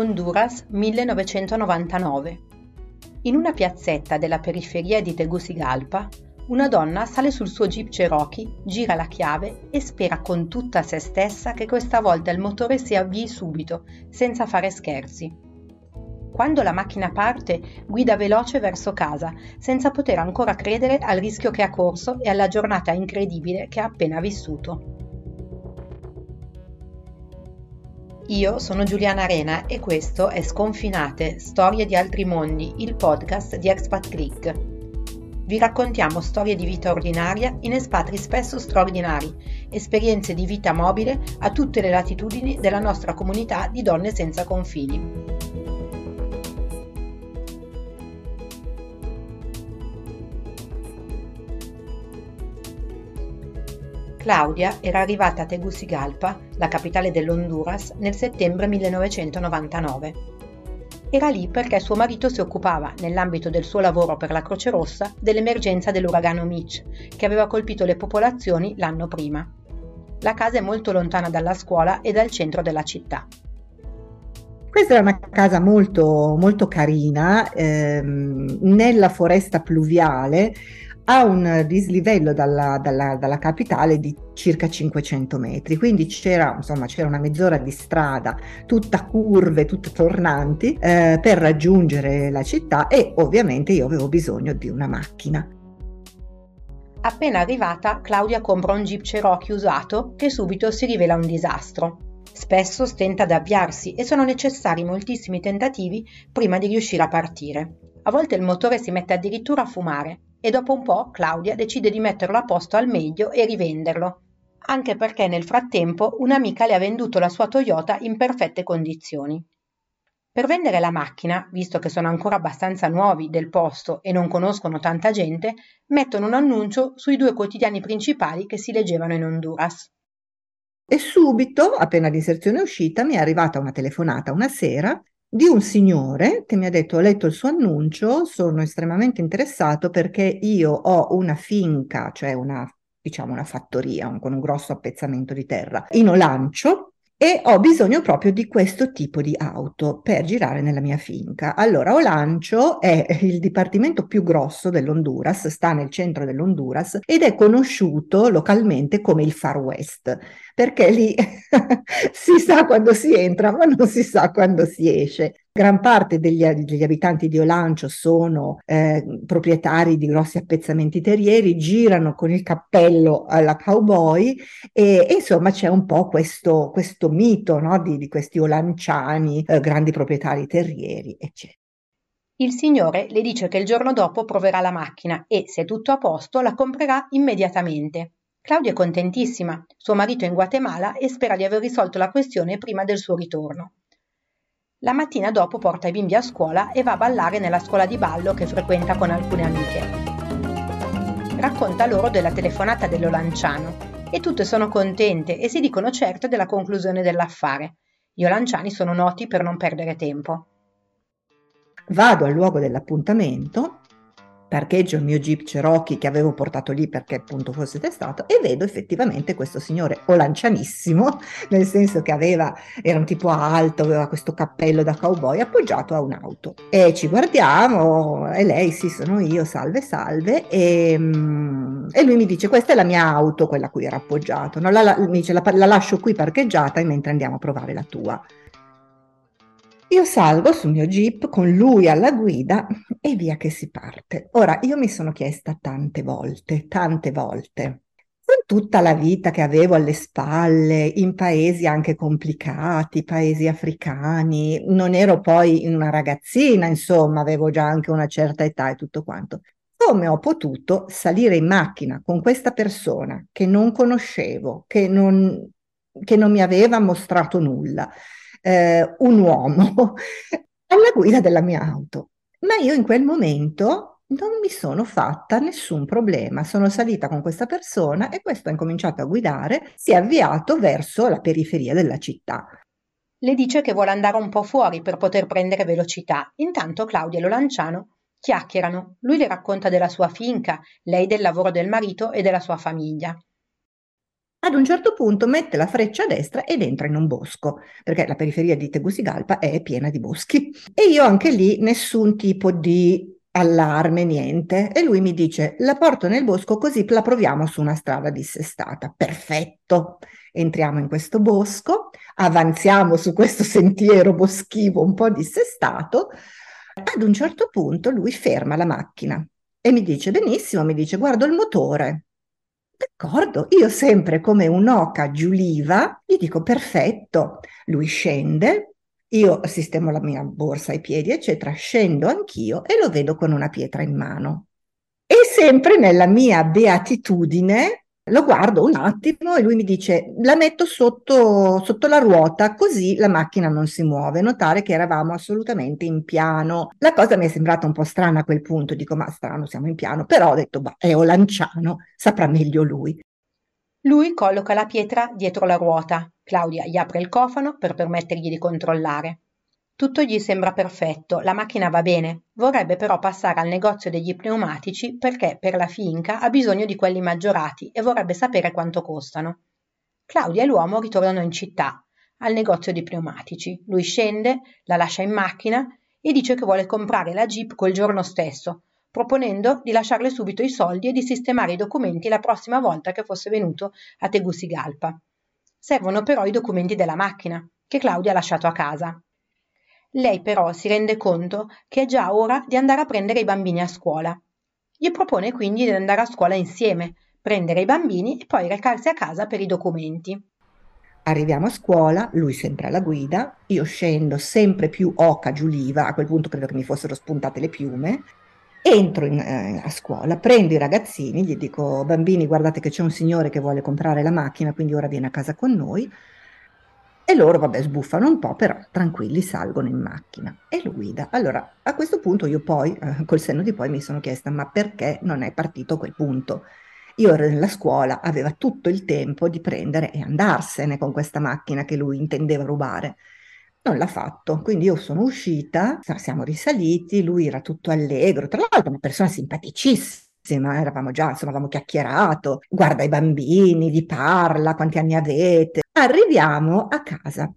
Honduras 1999. In una piazzetta della periferia di Tegucigalpa, una donna sale sul suo Jeep Cherokee, gira la chiave e spera con tutta se stessa che questa volta il motore si avvii subito, senza fare scherzi. Quando la macchina parte, guida veloce verso casa, senza poter ancora credere al rischio che ha corso e alla giornata incredibile che ha appena vissuto. Io sono Giuliana Arena e questo è Sconfinate, storie di altri mondi, il podcast di Expat Greek. Vi raccontiamo storie di vita ordinaria in espatri spesso straordinari, esperienze di vita mobile a tutte le latitudini della nostra comunità di donne senza confini. Claudia era arrivata a Tegucigalpa, la capitale dell'Honduras, nel settembre 1999. Era lì perché suo marito si occupava, nell'ambito del suo lavoro per la Croce Rossa, dell'emergenza dell'uragano Mitch, che aveva colpito le popolazioni l'anno prima. La casa è molto lontana dalla scuola e dal centro della città. Questa era una casa molto, molto carina, nella foresta pluviale, ha un dislivello dalla capitale di circa 500 metri, quindi c'era una mezz'ora di strada, tutta curve, tutta tornanti, per raggiungere la città, e ovviamente io avevo bisogno di una macchina. Appena arrivata, Claudia compra un Jeep Cherokee usato che subito si rivela un disastro. Spesso stenta ad avviarsi e sono necessari moltissimi tentativi prima di riuscire a partire. A volte il motore si mette addirittura a fumare. E dopo un po' Claudia decide di metterlo a posto al meglio e rivenderlo, anche perché nel frattempo un'amica le ha venduto la sua Toyota in perfette condizioni. Per vendere la macchina, visto che sono ancora abbastanza nuovi del posto e non conoscono tanta gente, mettono un annuncio sui due quotidiani principali che si leggevano in Honduras. E subito, appena l'inserzione è uscita, mi è arrivata una telefonata una sera di un signore che mi ha detto: ho letto il suo annuncio, sono estremamente interessato perché io ho una finca, cioè una fattoria con un grosso appezzamento di terra in Olancho e ho bisogno proprio di questo tipo di auto per girare nella mia finca. Allora, Olancho è il dipartimento più grosso dell'Honduras, sta nel centro dell'Honduras ed è conosciuto localmente come il Far West, perché lì si sa quando si entra, ma non si sa quando si esce. Gran parte degli abitanti di Olancho sono proprietari di grossi appezzamenti terrieri, girano con il cappello alla cowboy e insomma c'è un po' questo mito, no? di questi olanciani, grandi proprietari terrieri, eccetera. Il signore le dice che il giorno dopo proverà la macchina e, se tutto a posto, la comprerà immediatamente. Claudia è contentissima, suo marito è in Guatemala e spera di aver risolto la questione prima del suo ritorno. La mattina dopo porta i bimbi a scuola e va a ballare nella scuola di ballo che frequenta con alcune amiche. Racconta loro della telefonata dell'olanciano e tutte sono contente e si dicono certe della conclusione dell'affare. Gli olanciani sono noti per non perdere tempo. Vado al luogo dell'appuntamento, parcheggio il mio Jeep Cherokee che avevo portato lì perché appunto fosse testato e vedo effettivamente questo signore olancianissimo, nel senso che era un tipo alto, aveva questo cappello da cowboy appoggiato a un'auto. E ci guardiamo e lei: sì, sono io, salve salve. E lui mi dice: questa è la mia auto, quella a cui era appoggiato, no? Mi dice: la lascio qui parcheggiata mentre andiamo a provare la tua. Io salgo sul mio Jeep con lui alla guida e via che si parte. Ora, io mi sono chiesta tante volte, con tutta la vita che avevo alle spalle, in paesi anche complicati, paesi africani, non ero poi una ragazzina, insomma, avevo già anche una certa età e tutto quanto. Come ho potuto salire in macchina con questa persona che non conoscevo, che non mi aveva mostrato nulla? Un uomo alla guida della mia auto, ma io in quel momento non mi sono fatta nessun problema, sono salita con questa persona e questo ha incominciato a guidare, si è avviato verso la periferia della città. Le dice che vuole andare un po' fuori per poter prendere velocità. Intanto Claudia e l'olanciano chiacchierano, lui le racconta della sua finca, lei del lavoro del marito e della sua famiglia. Ad un certo punto mette la freccia a destra ed entra in un bosco, perché la periferia di Tegucigalpa è piena di boschi. E io anche lì nessun tipo di allarme, niente. E lui mi dice: la porto nel bosco così la proviamo su una strada dissestata. Perfetto. Entriamo in questo bosco, avanziamo su questo sentiero boschivo un po' dissestato. Ad un certo punto lui ferma la macchina e mi dice: benissimo, mi dice, guardo il motore. D'accordo, io sempre come un'oca giuliva gli dico perfetto, lui scende, io sistemo la mia borsa ai piedi eccetera, scendo anch'io e lo vedo con una pietra in mano e sempre nella mia beatitudine lo guardo un attimo e lui mi dice la metto sotto la ruota così la macchina non si muove. Notare che eravamo assolutamente in piano, la cosa mi è sembrata un po' strana a quel punto, dico ma strano siamo in piano, però ho detto bah, è olanciano, saprà meglio lui. Lui colloca la pietra dietro la ruota, Claudia gli apre il cofano per permettergli di controllare. Tutto gli sembra perfetto, la macchina va bene, vorrebbe però passare al negozio degli pneumatici perché per la finca ha bisogno di quelli maggiorati e vorrebbe sapere quanto costano. Claudia e l'uomo ritornano in città, al negozio di pneumatici. Lui scende, la lascia in macchina e dice che vuole comprare la Jeep quel giorno stesso, proponendo di lasciarle subito i soldi e di sistemare i documenti la prossima volta che fosse venuto a Tegucigalpa. Servono però i documenti della macchina, che Claudia ha lasciato a casa. Lei però si rende conto che è già ora di andare a prendere i bambini a scuola. Gli propone quindi di andare a scuola insieme, prendere i bambini e poi recarsi a casa per i documenti. Arriviamo a scuola, lui sempre alla guida, io scendo sempre più oca giuliva, a quel punto credo che mi fossero spuntate le piume, entro a scuola, prendo i ragazzini, gli dico bambini guardate che c'è un signore che vuole comprare la macchina, quindi ora viene a casa con noi. E loro, vabbè, sbuffano un po', però tranquilli, salgono in macchina e lo guida. Allora, a questo punto io poi, col senno di poi, mi sono chiesta ma perché non è partito a quel punto? Io ero nella scuola, aveva tutto il tempo di prendere e andarsene con questa macchina che lui intendeva rubare. Non l'ha fatto, quindi io sono uscita, siamo risaliti, lui era tutto allegro, tra l'altro una persona simpaticissima. Eravamo già, insomma, avevamo chiacchierato, guarda i bambini, vi parla, quanti anni avete. Arriviamo a casa,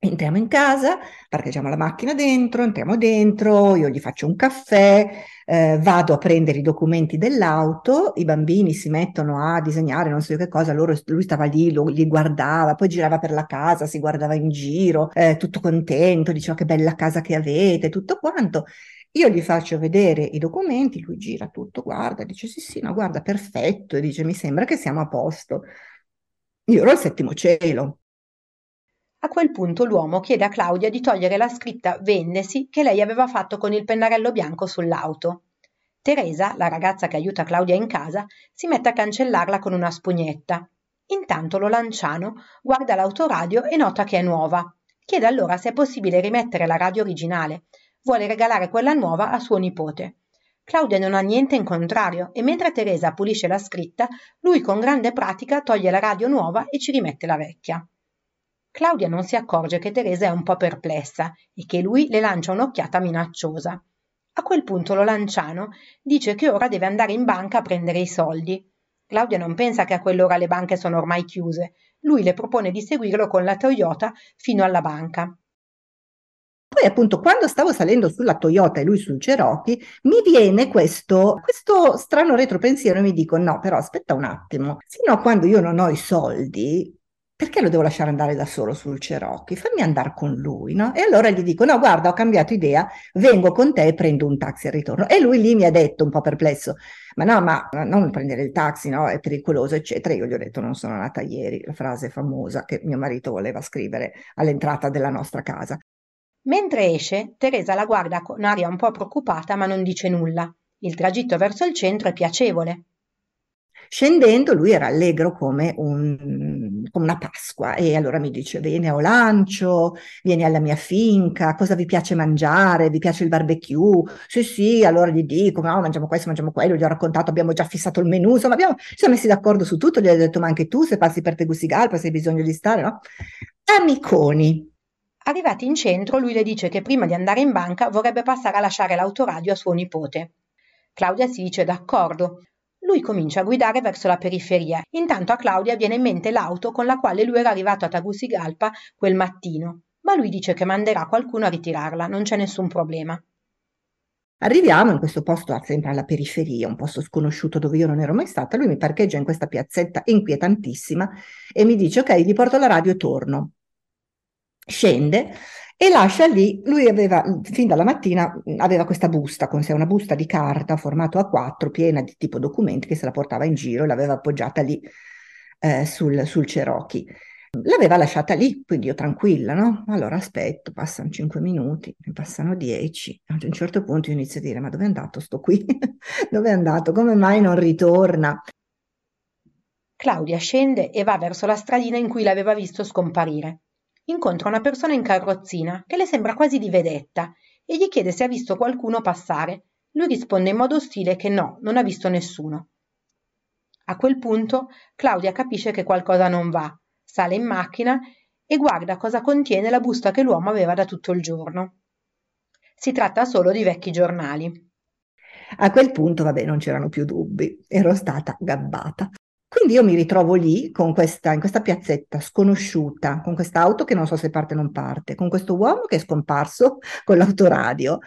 entriamo in casa, parcheggiamo la macchina dentro, entriamo dentro, io gli faccio un caffè, vado a prendere i documenti dell'auto, i bambini si mettono a disegnare non so che cosa, lui stava lì, li guardava, poi girava per la casa, si guardava in giro, tutto contento, diceva che bella casa che avete, tutto quanto. Io gli faccio vedere i documenti, lui gira tutto, guarda, dice sì sì, no guarda, perfetto, e dice mi sembra che siamo a posto. Io ero al settimo cielo. A quel punto l'uomo chiede a Claudia di togliere la scritta vendesi che lei aveva fatto con il pennarello bianco sull'auto. Teresa, la ragazza che aiuta Claudia in casa, si mette a cancellarla con una spugnetta. Intanto l'olanciano guarda l'autoradio e nota che è nuova. Chiede allora se è possibile rimettere la radio originale. Vuole regalare quella nuova a suo nipote. Claudia non ha niente in contrario e mentre Teresa pulisce la scritta, lui con grande pratica toglie la radio nuova e ci rimette la vecchia. Claudia non si accorge che Teresa è un po' perplessa e che lui le lancia un'occhiata minacciosa. A quel punto l'olanciano dice che ora deve andare in banca a prendere i soldi. Claudia non pensa che a quell'ora le banche sono ormai chiuse. Lui le propone di seguirlo con la Toyota fino alla banca. Poi appunto quando stavo salendo sulla Toyota e lui sul Cherokee mi viene questo strano retropensiero e mi dico no però aspetta un attimo, fino a quando io non ho i soldi perché lo devo lasciare andare da solo sul Cherokee, fammi andare con lui, no? E allora gli dico no guarda ho cambiato idea, vengo con te e prendo un taxi e ritorno. E lui lì mi ha detto un po' perplesso ma no ma non prendere il taxi, no è pericoloso eccetera. Io gli ho detto non sono nata ieri, la frase famosa che mio marito voleva scrivere all'entrata della nostra casa. Mentre esce, Teresa la guarda con aria un po' preoccupata ma non dice nulla. Il tragitto verso il centro è piacevole. Scendendo lui era allegro come una Pasqua e allora mi dice vieni a Olancho, vieni alla mia finca, cosa vi piace mangiare, vi piace il barbecue? Sì sì, allora gli dico no mangiamo questo, mangiamo quello, gli ho raccontato, abbiamo già fissato il menù, insomma ci siamo messi d'accordo su tutto, gli ho detto ma anche tu se passi per Tegucigalpa se hai bisogno di stare, no? Amiconi. Arrivati in centro, lui le dice che prima di andare in banca vorrebbe passare a lasciare l'autoradio a suo nipote. Claudia si dice d'accordo. lui comincia a guidare verso la periferia. Intanto a Claudia viene in mente l'auto con la quale lui era arrivato a Tegucigalpa quel mattino, ma lui dice che manderà qualcuno a ritirarla, non c'è nessun problema. Arriviamo in questo posto, sempre alla periferia, un posto sconosciuto dove io non ero mai stata. Lui mi parcheggia in questa piazzetta inquietantissima e mi dice: ok, gli porto la radio e torno. Scende e lascia lì. Lui aveva, fin dalla mattina, aveva questa busta con sé, una busta di carta formato A4 piena di tipo documenti, che se la portava in giro e l'aveva appoggiata lì sul Cherokee. L'aveva lasciata lì, quindi io tranquilla, no? Allora aspetto, passano 5 minuti, ne passano 10. A un certo punto io inizio a dire: ma dove è andato sto qui? Dove è andato? Come mai non ritorna? Claudia scende e va verso la stradina in cui l'aveva visto scomparire. Incontra una persona in carrozzina che le sembra quasi di vedetta e gli chiede se ha visto qualcuno passare. Lui risponde in modo ostile che no, non ha visto nessuno. A quel punto Claudia capisce che qualcosa non va. Sale in macchina e guarda cosa contiene la busta che l'uomo aveva da tutto il giorno. Si tratta solo di vecchi giornali. A quel punto, vabbè, non c'erano più dubbi, ero stata gabbata. Quindi io mi ritrovo lì con in questa piazzetta sconosciuta, con questa auto che non so se parte o non parte, con questo uomo che è scomparso con l'autoradio.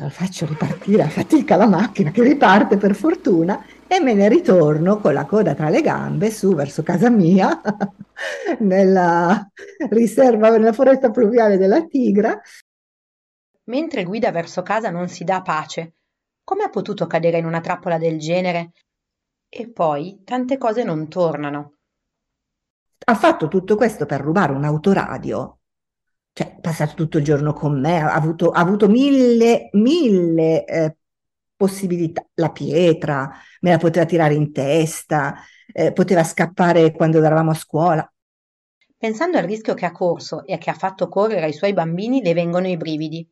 La faccio ripartire a fatica la macchina, che riparte per fortuna, e me ne ritorno con la coda tra le gambe su verso casa mia nella foresta pluviale della Tigra. Mentre guida verso casa non si dà pace. Come ha potuto cadere in una trappola del genere? E poi tante cose non tornano. Ha fatto tutto questo per rubare un autoradio, cioè è passato tutto il giorno con me, ha avuto mille possibilità, la pietra, me la poteva tirare in testa, poteva scappare quando eravamo a scuola. Pensando al rischio che ha corso e che ha fatto correre ai suoi bambini, le vengono i brividi.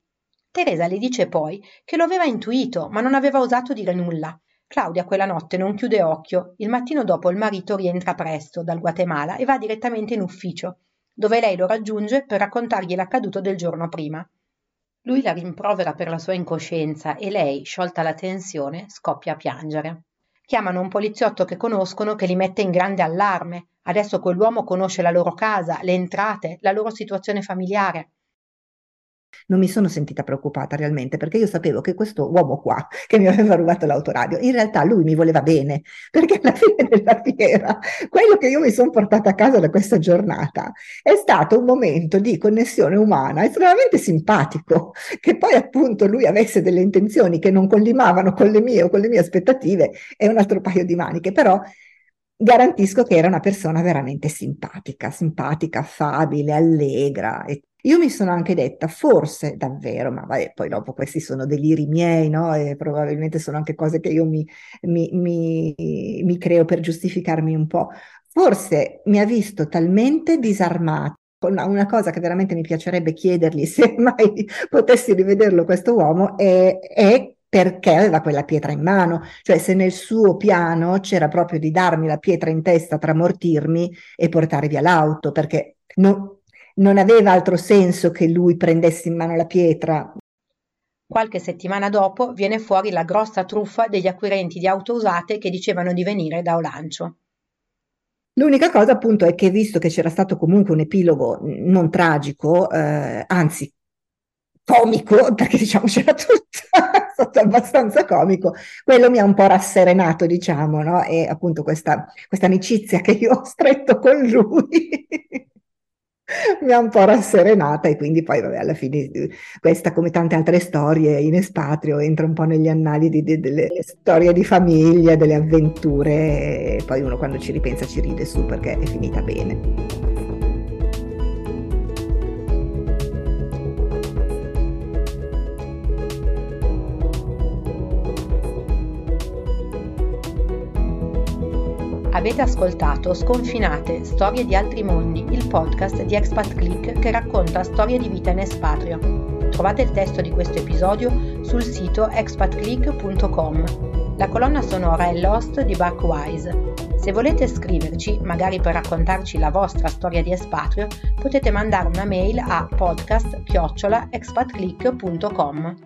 Teresa le dice poi che lo aveva intuito, ma non aveva osato dire nulla. Claudia quella notte non chiude occhio. Il mattino dopo il marito rientra presto dal Guatemala e va direttamente in ufficio, dove lei lo raggiunge per raccontargli l'accaduto del giorno prima. Lui la rimprovera per la sua incoscienza e lei, sciolta la tensione, scoppia a piangere. Chiamano un poliziotto che conoscono, che li mette in grande allarme. Adesso quell'uomo conosce la loro casa, le entrate, la loro situazione familiare. Non mi sono sentita preoccupata realmente, perché io sapevo che questo uomo qua, che mi aveva rubato l'autoradio, in realtà lui mi voleva bene, perché alla fine della fiera quello che io mi sono portata a casa da questa giornata è stato un momento di connessione umana estremamente simpatico, che poi appunto lui avesse delle intenzioni che non collimavano con le mie o con le mie aspettative è un altro paio di maniche, però garantisco che era una persona veramente simpatica, affabile, allegra. E io mi sono anche detta, forse davvero, ma vabbè, poi dopo questi sono deliri miei, no? E probabilmente sono anche cose che io mi creo per giustificarmi un po'. Forse mi ha visto talmente disarmata. Una cosa che veramente mi piacerebbe chiedergli, se mai potessi rivederlo questo uomo, è perché aveva quella pietra in mano, cioè se nel suo piano c'era proprio di darmi la pietra in testa, tramortirmi e portare via l'auto, perché non aveva altro senso che lui prendesse in mano la pietra. Qualche settimana dopo viene fuori la grossa truffa degli acquirenti di auto usate che dicevano di venire da Olancho. L'unica cosa appunto è che, visto che c'era stato comunque un epilogo non tragico, anzi comico, perché diciamo c'era tutto, è stato abbastanza comico, quello mi ha un po' rasserenato, diciamo, no? E appunto questa amicizia che io ho stretto con lui mi ha un po' rasserenata, e quindi poi vabbè, alla fine questa, come tante altre storie in espatrio, entra un po' negli annali delle storie di famiglia, delle avventure, e poi uno quando ci ripensa ci ride su, perché è finita bene. Avete ascoltato Sconfinate, storie di altri mondi, il podcast di Expat Click che racconta storie di vita in espatrio. Trovate il testo di questo episodio sul sito expatclick.com. La colonna sonora è Lost di Buckwise. Se volete scriverci, magari per raccontarci la vostra storia di espatrio, potete mandare una mail a podcast@expatclick.com.